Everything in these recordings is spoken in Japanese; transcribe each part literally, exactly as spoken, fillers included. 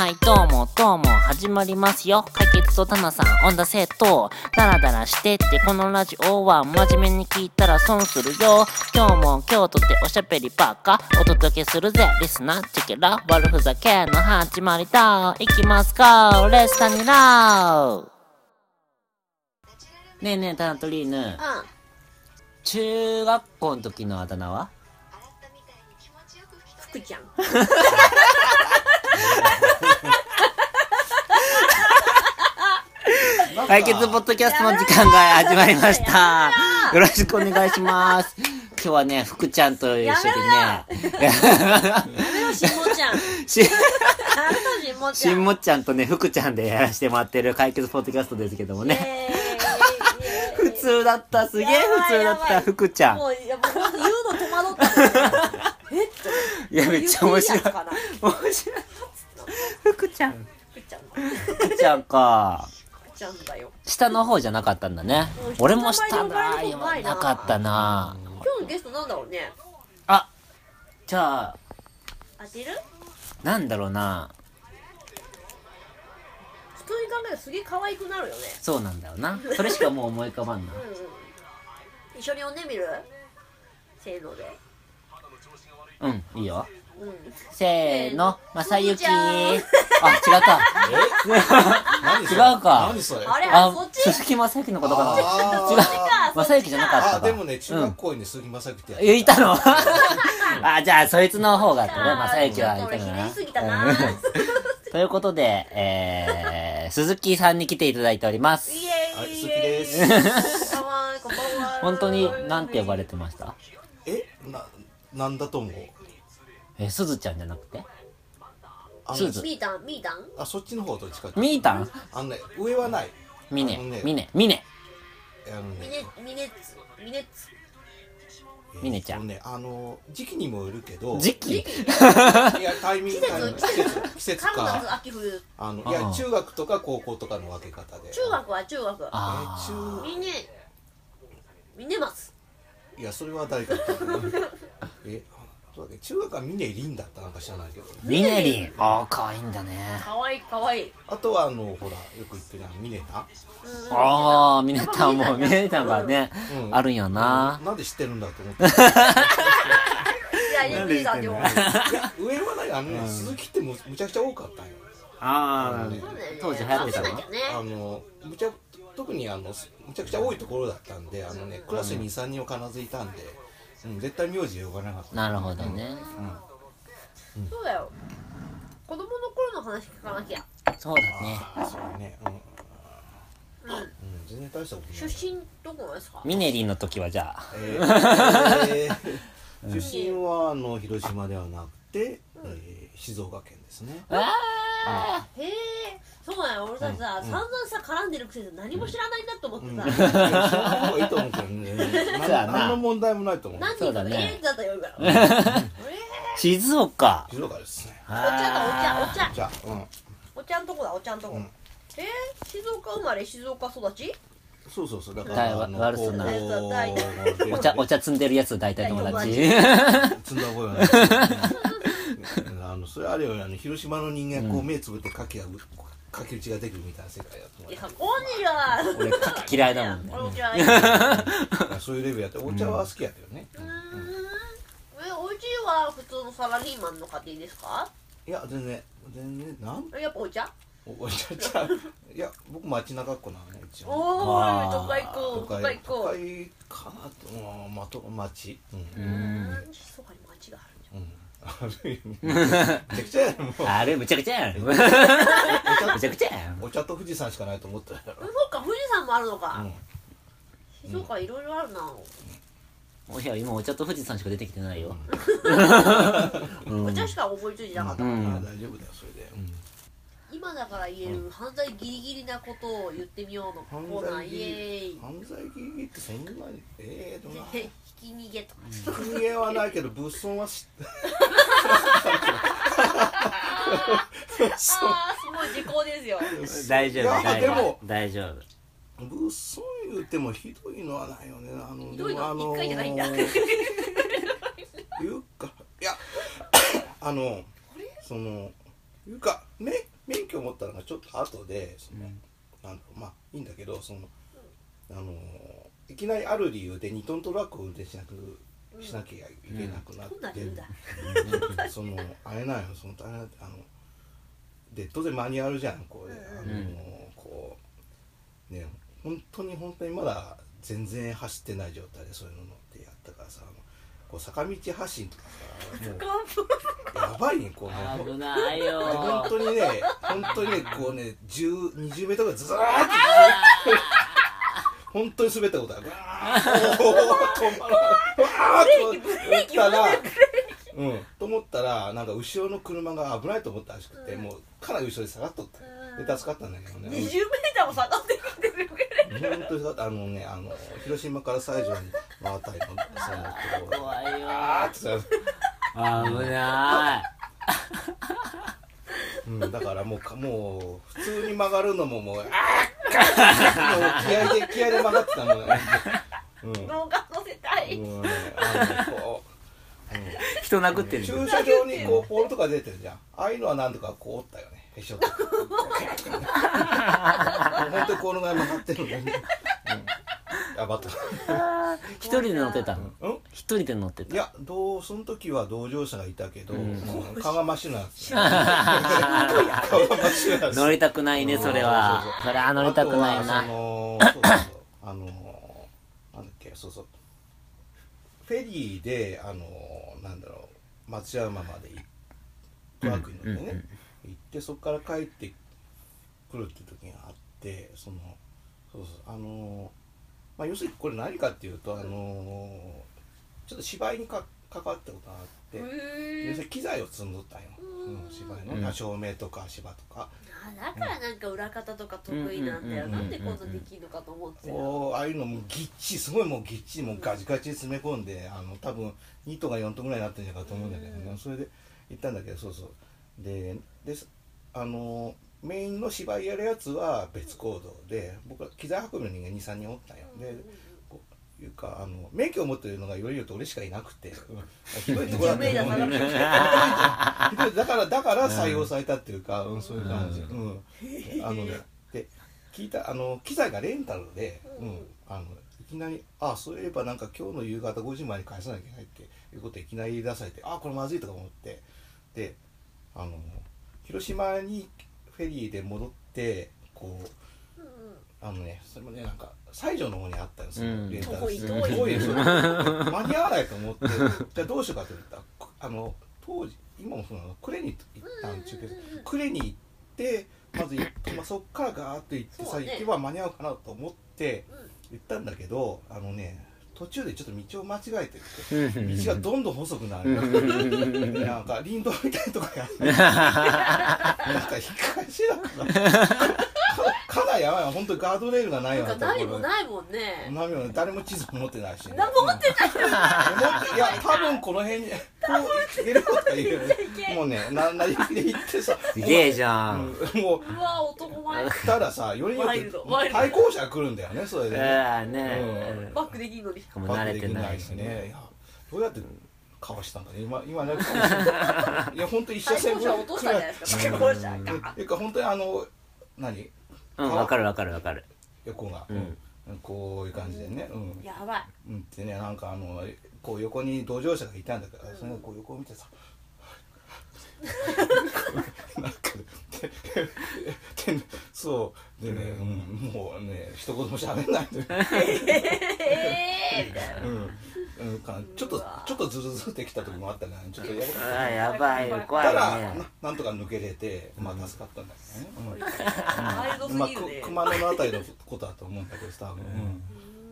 はいどうもどうも始まりますよ、解決とタナさんオンダセット。ダラダラしてってこのラジオは真面目に聞いたら損するよ。今日も今日とっておしゃべりばっかお届けするぜリスナーチェケラ、悪ふざけの始まりだ。いきますかレスタニラー。ねえねえタナトリーヌ、うん、中学校の時のあだ名は福ちゃん解決ポッドキャストの時間が始まりました。よろしくお願いします。今日はね福ちゃんと一緒にねやめろしんもちゃんしんもちゃんとね福ちゃんでやらせてもらってる解決ポッドキャストですけどもね、えーえー、普通だった。すげえ普通だった福ちゃん。もう言うの戸惑ったえいやめっちゃ面白い面白い福ちゃん福ちゃん福ちゃんかちゃんだよ。下の方じゃなかったんだね。うん、俺も下の方じゃなかったな。今日のゲストなんだろうね。あ、じゃあ当てる？なんだろうな。普通に考えるとすげえ可愛くなるよね。そうなんだよな。それしかもう思い浮かばんな。うんうん、一緒に呼んでみる？せーので。うん、いいよ。うん、せーの、まさゆきー。あ、違った。え違うか。何それ。あれ、あ、そっち鈴木まさゆきのことかな。違う。まさゆきじゃなかったか。あ、でもね、中学校に鈴木まさゆきってやつ。いたのあ、じゃあ、そいつの方がってね、まさゆきはいたのな。ひねりすぎたな。ということで、えー、鈴木さんに来ていただいております。イエーイ。はい、鈴木です。かわいい、こんばんは。本当に、なんて呼ばれてました？え、な、なんだと思う？え、すずちゃんじゃなくてすずみーたんみーたんあ、そっちの方どっちかってみーたんあのね、上はないみね、みね、みねみねつ、みねつみねちゃん、えーね、あの時期にもよるけど時期いや、タイミング、季節、季節かさんがつ、秋冬あのいや、中学とか高校とかの分け方で中学は中学あー、みねみねますいや、それは誰かってえ中学はミネリンだったなんか知らないけど、ね、ミネリンああ可愛いんだね。可愛い可愛い。あとはあのほらよく言ってるミネタ。ああミネタもミネタがね、うん、あるんやな。なんで知ってるんだと思って。いやミネタでも。上はないあの、ねうん、鈴木ってむちゃくちゃ多かったんよ。ああ、ね、当時流行ってたの。あのむちゃ特にあのむちゃくちゃ多いところだったんであのねクラスに にさんにんは必ずいたんで。うんうん、絶対名字呼ばなかった。なるほどね、うんうん、そうだよ子供の頃の話聞かなきゃ。そうだねそうね、うんうんうん、全然大したことない。出身どこですか？ミネリンの時はじゃあ、えーえー、出身はあの広島ではなくて、うんえー、静岡県ですね。ああへえそうだよ俺たちさ、うん、散々さ絡んでるくせに何も知らないんだと思ってさ、うんうん、いや知らない方がいいと思うけどね何の問題もないと思う。何人かねえんだったよ俺から静岡静岡ですね。お茶だお茶お茶お茶、うん、お茶んとこだお茶んとこ、うん、えー、静岡生まれ静岡育ち。そうそうそうだから悪そうなお茶お茶摘んでるやつ大体友達摘んだ覚えはないあのそれあれよね広島の人間こう目つぶって牡蠣やぶかけ打ちができるみたいな世界だと思う。いや、オニー俺、かき嫌いだもんね。俺も嫌いそういうレベルやって、お茶は好きやけどね。うん、うん、え、お家は普通のサラリーマンの家庭ですか？いや、全然全然、なんやっぱお茶お茶ちゃういや、僕街中っ子なのね、一応おー、都会っ子、都会っ子都会かなと思う、まと、街うん、うんそこに街があるじゃん、うんあれめちゃくちゃやんもうあれめちゃくちゃやんめちゃくちゃやんお茶と富士山しかないと思ったやろ。そうか富士山もあるのか、うん、静岡いろいろあるな、うん、いや今お茶と富士山しか出てきてないよ、うん、お茶しか覚えついてなかった、うんうん、大丈夫だよそれで、うん、今だから言える犯罪ギリギリなことを言ってみようのコーナーイエーイ。犯罪ギリギリってそんなにえーとなひき逃げとかひき逃げはないけど物損はしあーすごい時効ですよ大丈夫大丈夫大丈夫物損言ってもひどいのはないよね。あのひどいのは一回じゃないんだ言うかいやあのその言うかねき思ったのがちょっと後でその、うん、なんかまあいいんだけどその、あのー、いきなりある理由でにトントラックを運転しなくしなきゃいけなくなって、うん、そのあれなんよそのあので当然マニュアルじゃんこう、あのーうん、こうね本当に本当にまだ全然走ってない状態でそういうのってやったからさこう坂道発進とかさもうやばいねこうね危ないよ本当にね本当にねこうねじゅう、にじゅうメートルぐらいずーっと本当に滑ったことあるおー止まらないブレーキブレーキうん、と思ったらなんか後ろの車が危ないと思ったらしくて、うん、もうかなり後ろで下がっとった、うん、で助かったんだけどね にじゅうメートルも下がってくるぐらい本当に下がったあのねあの広島から西条に真あたりのそのところ怖いよあー危ない、うん、だからもう、もう普通に曲がるのももうあっもう気合で気合で曲がってたのね、うん、動画載せたい、うん、あのこううん、人殴ってる、ね、駐車場にこうポールとか出てるじゃんああいうのはなんとかこう折ったよねへしょってほんとにこのぐらい曲がってるのに、ねうん、やばった一人で乗ってたの、うん、一人で乗ってたいやどうその時は同乗者がいたけど、うん、顔が真っ白なんですよ乗りたくないねそれはそうそうそうそれは乗りたくないなあとはそのそうそうそうあのなんだっけそうそうフェリーで、あのー、なんだろう松山までトラックに乗ってね、うんうんうん、行ってそこから帰ってくるっていう時があってそのそうそうあのーまあ、要するにこれ何かっていうと、あのー、ちょっと芝居にか関わったことがあって要するに機材を積んどったんよその芝居の、うん、照明とか芝とかだからなんか裏方とか得意なんだよ、うん、なんでこんなできるのかと思ってた、うんうんうん、ああいうのもぎっちりすごいもうぎっちりもうガチガチに詰め込んであの多分にとかよんとぐらいになってるんじゃないかと思うんだけどね、うん、それで行ったんだけどそうそうで、であのメインの芝居やるやつは別行動で僕は機材運びの人間に、さんにんおったんよでこういうかあの免許を持ってるのがよりよと俺しかいなくてひどいところだと思うんだけどだからだから採用されたっていうか、うん、そういう感じ、うんうん、あのねで聞いたあの機材がレンタルで、うん、あのいきなりあそういえばなんか今日の夕方ごじまえに返さなきゃいけないっていうことをいきなり出されてあこれまずいとか思ってであの広島にフェリーで戻ってこうあのねそれもねなんか西条の方にあったんですよ、うん、レンタルして遠い遠いですよ間に合わないと思ってじゃあどうしようかと言ったらあの当時今もそのクレに行ったん中継クレに行ってまず行って、まあ、そっからガーッと行ってさ行けば間に合うかなと思って行ったんだけどあのね途中でちょっと道を間違えてる道がどんどん細くなるなんか林道みたいなとかやってなんか引っ返しだからかなりやばいわ本当にガードレールがないようなところないもんないもんねないもん誰も地図持ってないし、ね、何も持ってないよ、うん、いや多分この辺にこう行けるとか言うよねもうねななりきで行ってさすげえじゃん、うん、もううわ男前たださよりによって対向車が来るんだよねそれでね、えーねうん、バックできんのに慣れてないしねいやどうやってかわしたんだね今今ねいや本当一車線ぐらい対向車落としたんじゃないですか対向車がていうか本当にあの何うん、分かる分かる分かる横が、うん、こういう感じでね、うんうん、やばい、うん、ってねなんかあのこう横に同乗者がいたんだけど、うん、それがこう横を見てさなんかでそうでね、うん、もうね一言も喋んないんだよえーみたいな、うんうん、ちょっとちょっとズルズルってきた時もあったからちょっとやばかったやばいよ怖いねただ な, なんとか抜けれてまあ助かったんだけどね、うん、まあ熊野のあたりのことだと思うんだけど多分、うん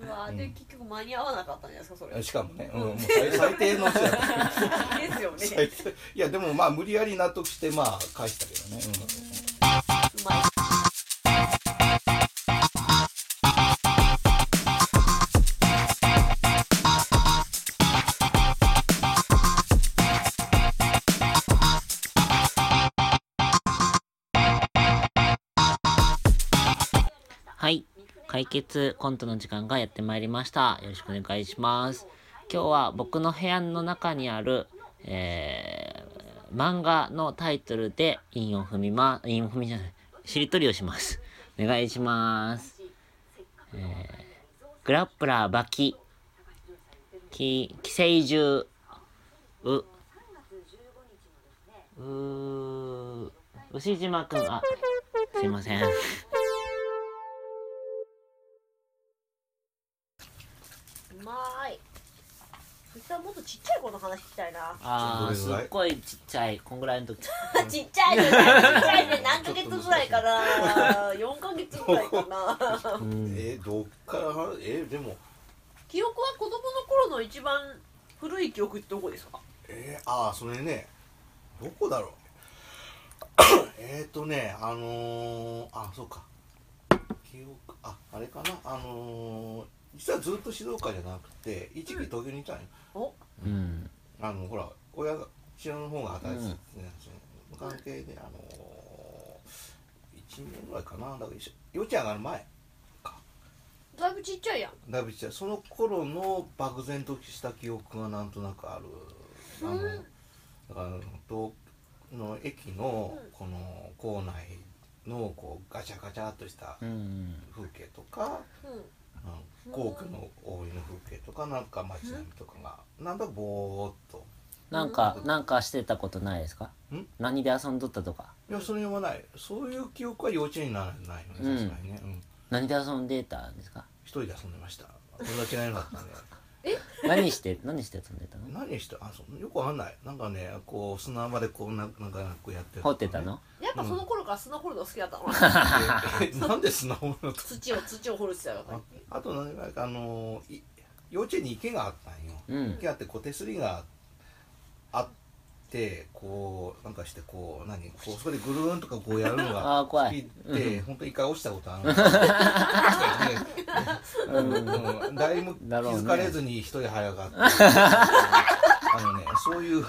うわで、うん、結局間に合わなかったんじゃないですかそれしかもね、うん、もう 最, 最低の人だったですよね最低いやでもまあ無理やり納得してまあ返したけどね、うん、うまいはい解決コントの時間がやってまいりました。よろしくお願いします。今日は僕の部屋の中にある、えー、漫画のタイトルで韻を踏みま、韻を踏みじゃない、しりとりをします。お願いします。えー、グラップラーバキ、き、寄生獣、う、う、牛島くん、あ、すいません。うまーい。そしたらもっとちっちゃい子の話聞きたいな。あー、すっごいちっちゃい、こんぐらいの時。ちっちゃいじゃない、ちっちゃいね、何ヶ月ぐらいかな。よんかげつぐらいかな。うん、えー、どっから話、えー、でも記憶は子供の頃の一番古い記憶ってどこですか？えー、あー、それね、どこだろう。えーとね、あのー、あ、そうか。記憶、あ、あれかな、あのー、実はずっと静岡じゃなくて、一時東京にいたんよ。お、うん、あの、ほら、親が、父親の方が働いてたんですよ。うん、関係で、あのー、いちねんぐらいかな、だから幼稚園上がる前か。だいぶちっちゃいやん。だいぶちっちゃい。その頃の漠然とした記憶がなんとなくある。あの、うん、だから、東の駅のこの構内のこうガチャガチャっとした風景とか、うん、皇居の大井の風景とか、なんか街並みとかが、うん、なんだぼーっとなんか、うん、なんかしてたことないですか？ん？何で遊んどったとか？いや、それはない。そういう記憶は幼稚園にならないので、確かにね、うんうん、何で遊んでたんですか？一人で遊んでました。友達がいなかったんで。え何して何して遊んでたの？何してあそうよくわかんない。なんかね、こう砂場でこうなんかなんかこうやって、ね、掘ってたの？やっぱその頃から砂掘るの好きだったの。うん、なんで砂掘るの？土を土を掘るってたの。あと何かあのー、幼稚園に池があったんよ。うん、池あってこう手すりがあってこうなんかしてこう何こうそこでぐるーんとかこうやるのが好きで、本当に一回落ちたことある。うん、誰も気づかれずに一人早かった、ね、あのね、そういう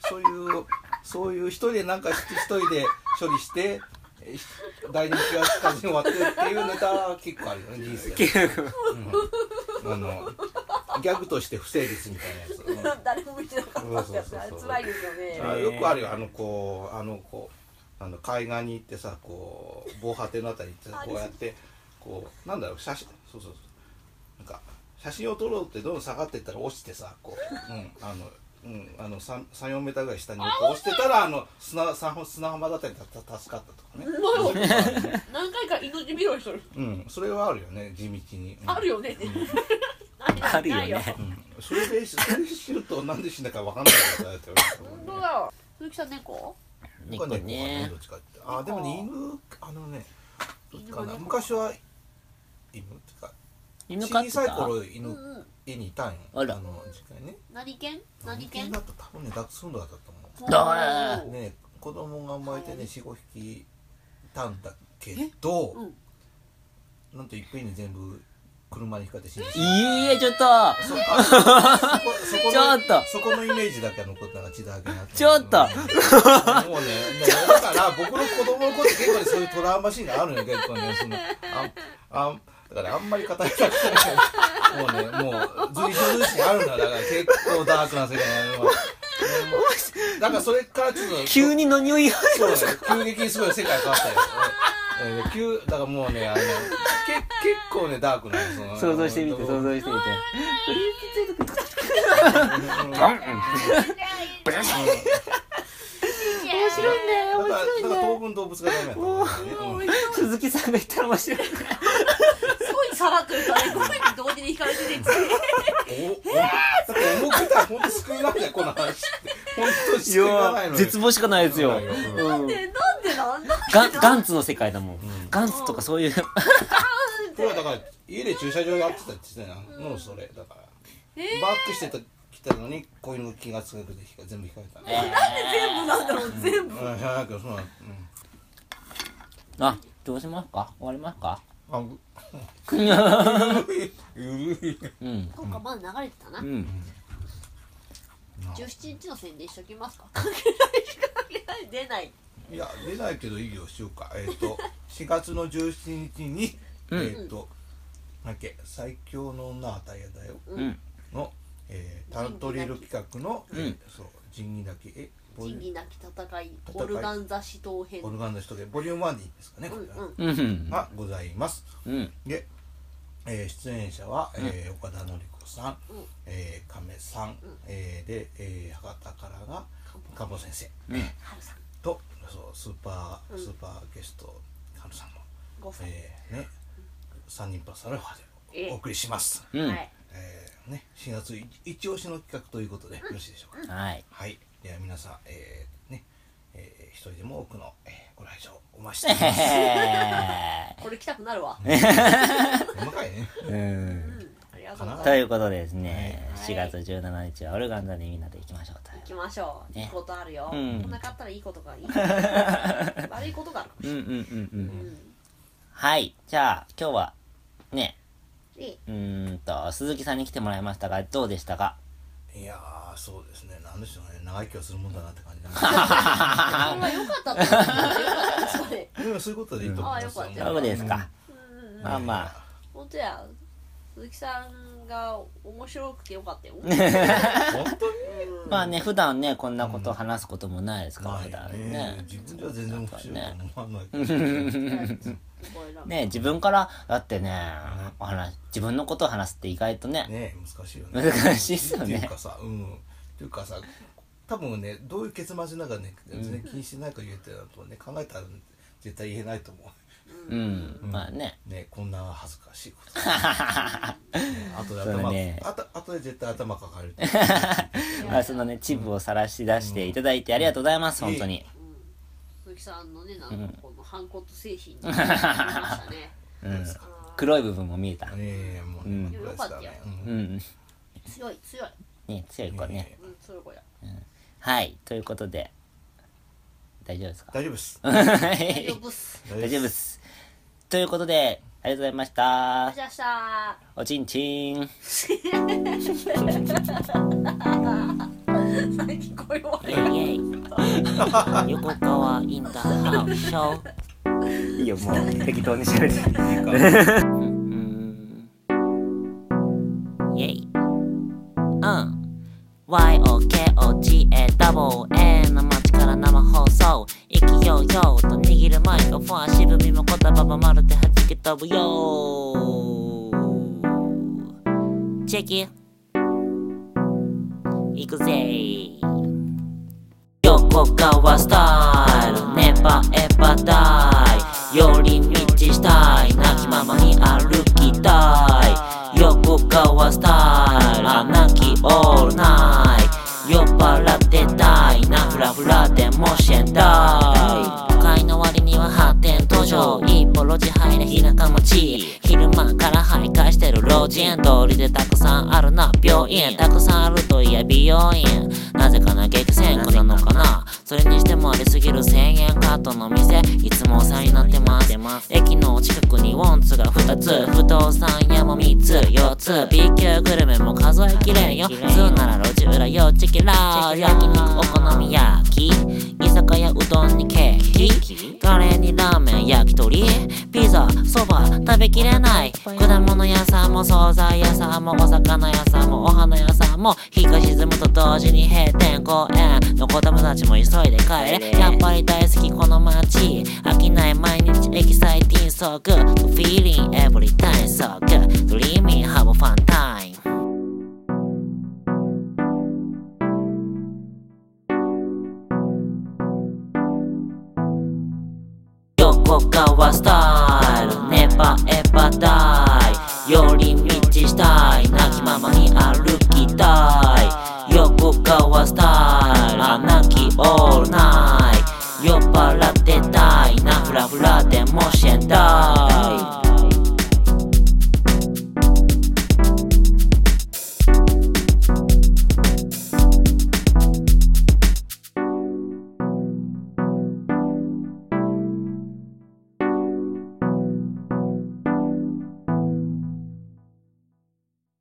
そういうそういう一人でなんか一人で処理して誰に気がつかずに終わってっていうネタは結構あるよね、人生で、うん、あのギャグとして不成立みたいなやつ誰も見てなかったやつ、あれ辛いですよね。あ、よくあるよ、あのこうあのこうあの海岸に行ってさ、こう防波堤のあたり行ってこうやってこうなんだろう、写真そうそうそう、なんか写真を撮ろうってどんどん下がっていったら落ちてさ、こう、うん、あの、うん、あの さん、よんメーターぐらい下に落ちてたら、あの 砂, 砂浜だったりだったら助かったとかね。うまい何回か命拾いする。うん、それはあるよね、地道に。うん、あるよね。うん、あるよね。うん、それでそれ知るとなんで死んだかわかんないからって言われる。本当だ。鈴木さん猫？猫ね。猫ね、どっちかって。あ、でもね、犬、あのね、どっちかな。昔は犬ってか。犬飼ってた？小さい頃犬、うんうん、家にいたんよ。あら、あの実家にね。何犬？何犬だった？多分ね、ダックスフンドだったと思う。だーね、子供が生まれてね、よん、ごひきいたんだけど、うん、なんといっぺんに全部車にひかれて死んでしまった。いいえ、ちょっとそこちょっとそこのイメージだけ残ったら血だらけになって、ちょっともうね、だから僕の子供の頃って結構、ね、そういうトラウマシーンがあるのよ、結構ね、そのあんだからあんまり語りたくないもうね、もう随所随所あるんだ、だから結構ダークな世界になるのは、だからそれからちょっと急に何を言い始めたのか、急激にすごい世界変わったよえー、急だからもうね、あのけ結構ねダークなんですよ。想像してみて、想像してみて。面白いね、面白いね。だから当分動物がダメだった、ね。鈴木さんが言ったら面白い。すごいさらっと言ったね。ごめん、同時に惹かれてて。おお。だって思ってたら本当救いなんだよ、この話って。本当救いがないのよ。絶望しかないですよ。なんで。ガ, ガンツの世界だもん、うん、ガンツとかそういうこれだから家で駐車場やってたって言ってたの、うん、それだから、えー、バックしてきたのにこういうの気がつくで全部引かれた、えー、なんで全部なんだろう、全部、うん、いやだけどそうなん、うん、あ、どうしますか、終わりますか、あゆるい、うん、今回まだ流れてたな、うん、じゅうしちにちの宣伝しときますか、関係ないしか関係ない、出ないいや、出ないけどいいよ、しようか。えっ、ー、と、しがつのじゅうしちにちに、うん、えっ、ー、と、なんだっけ、最強の女はタイヤだよ、うん、の、えー、タントリール企画の、うん、そう、仁義なきえ仁義なき戦いオルガン座死闘編オルガン座死闘編ボリュームワンでいいんですかね、うんうん、がございます、うん、で、えー、出演者は、えー、岡田典子さん、うんえー、亀さん、うんえー、で、えー、博多からが鴨先生、うん、春さんとそうスーパー、うん、スーパーゲスト春さんのごふん、えーねうん、さんにんパーサルファーでお送りします、えーうんはいえーね、しがつ一押しの企画ということでよろしいでしょうか、うん、はい、はい、では皆さん、えーねえー、一人でも多くの、えー、ご来場お待ちしております、えー、これ来たくなるわ、ね、細かいねうん、うん、ありがとうございますということでですね、はい、しがつじゅうしちにちはオルガン座でみんなで行きましょうと行きましょう、ね、いいことあるよ、うん、こんなかったらいいことがいいこと悪いことがあるかもしれない、うんうんうんうんうん、はいじゃあ今日はねうーんと鈴木さんに来てもらいましたがどうでしたか。いやーそうですねなんでしょうね長生きをするもんだなって感じなんですけどそれは良かったと思いますよそういうことでいいと思います、うん、そうですか、うん、まあまあ本当や鈴木さんが面白くて良かったよ本当にまあね普段ねこんなこと話すこともないですから、うん、普段ね、えー、自分では全然面白いと思わないけどね、自分からだってね、うん、話自分のことを話すって意外とね、ね難しいよね難しいっすよねっていうかさ、うん、っていうかさ多分ねどういう結末なんかね全然気にしてないか言えてるとね考えたら絶対言えないと思ううん、うん、まあねねこんな恥ずかしいことあとで頭、ね、あとあとで絶対頭抱えるあそのねチブを晒し出していただいてありがとうございます、うん、本当に。鈴木さんのね、なんかこの反骨精神に見えましたね、うん、黒い部分も見えたねえ、もうね、よかったよ、うん、強い、強いね、強い子ね、うん、強い子や、うん、はい、ということで大丈夫ですか？大丈夫っす大丈夫っす大丈夫っすということで、ありがとうございましたありがとうございましたおちんちん最近声悪い横川インターハウショーいいよもう適当にしゃべってイエイうん ワイオーケーオージーエーダブルエー の街から生放送勢いよと握るマイクフォン渋みも言葉もまるで弾け飛ぶよチェキ行くぜ横川スタイル Never ever die 寄り道したい泣きままに歩きたい横川スタイル泣き all night 酔っ払ってたいなフラフラでもしえたい会の割には発展途上一歩路地入れ田舎町昼間から徘徊してる老人通りでたくさんあるな病院たくさんあるといえ美容院なぜかな激戦区なのかなそれにしてもありすぎるせんえんカットの店いつもお世話になってます駅の近くにウォンツがふたつ不動産屋もみっつよっつ B 級グルメも数えきれんよ普通なら路地裏よチキラー焼肉お好み焼き居酒屋うどんにケーキカレーにラーメン焼き鳥ピザそば食べきれない果物屋さんも惣菜屋さんもお魚屋さんもお花屋さんも日が沈むと同時に閉店公園の子供たちも急いで帰れやっぱり大好きこの街飽きない毎日エキサイティングソーグフィーリングエブリタイムソーグドリーミーハブファンタイム横川スタイル Never ever die 寄り道したい泣きままに歩きたい横川スタイル泣き all night 酔っ払ってたいなフラフラでもしえたい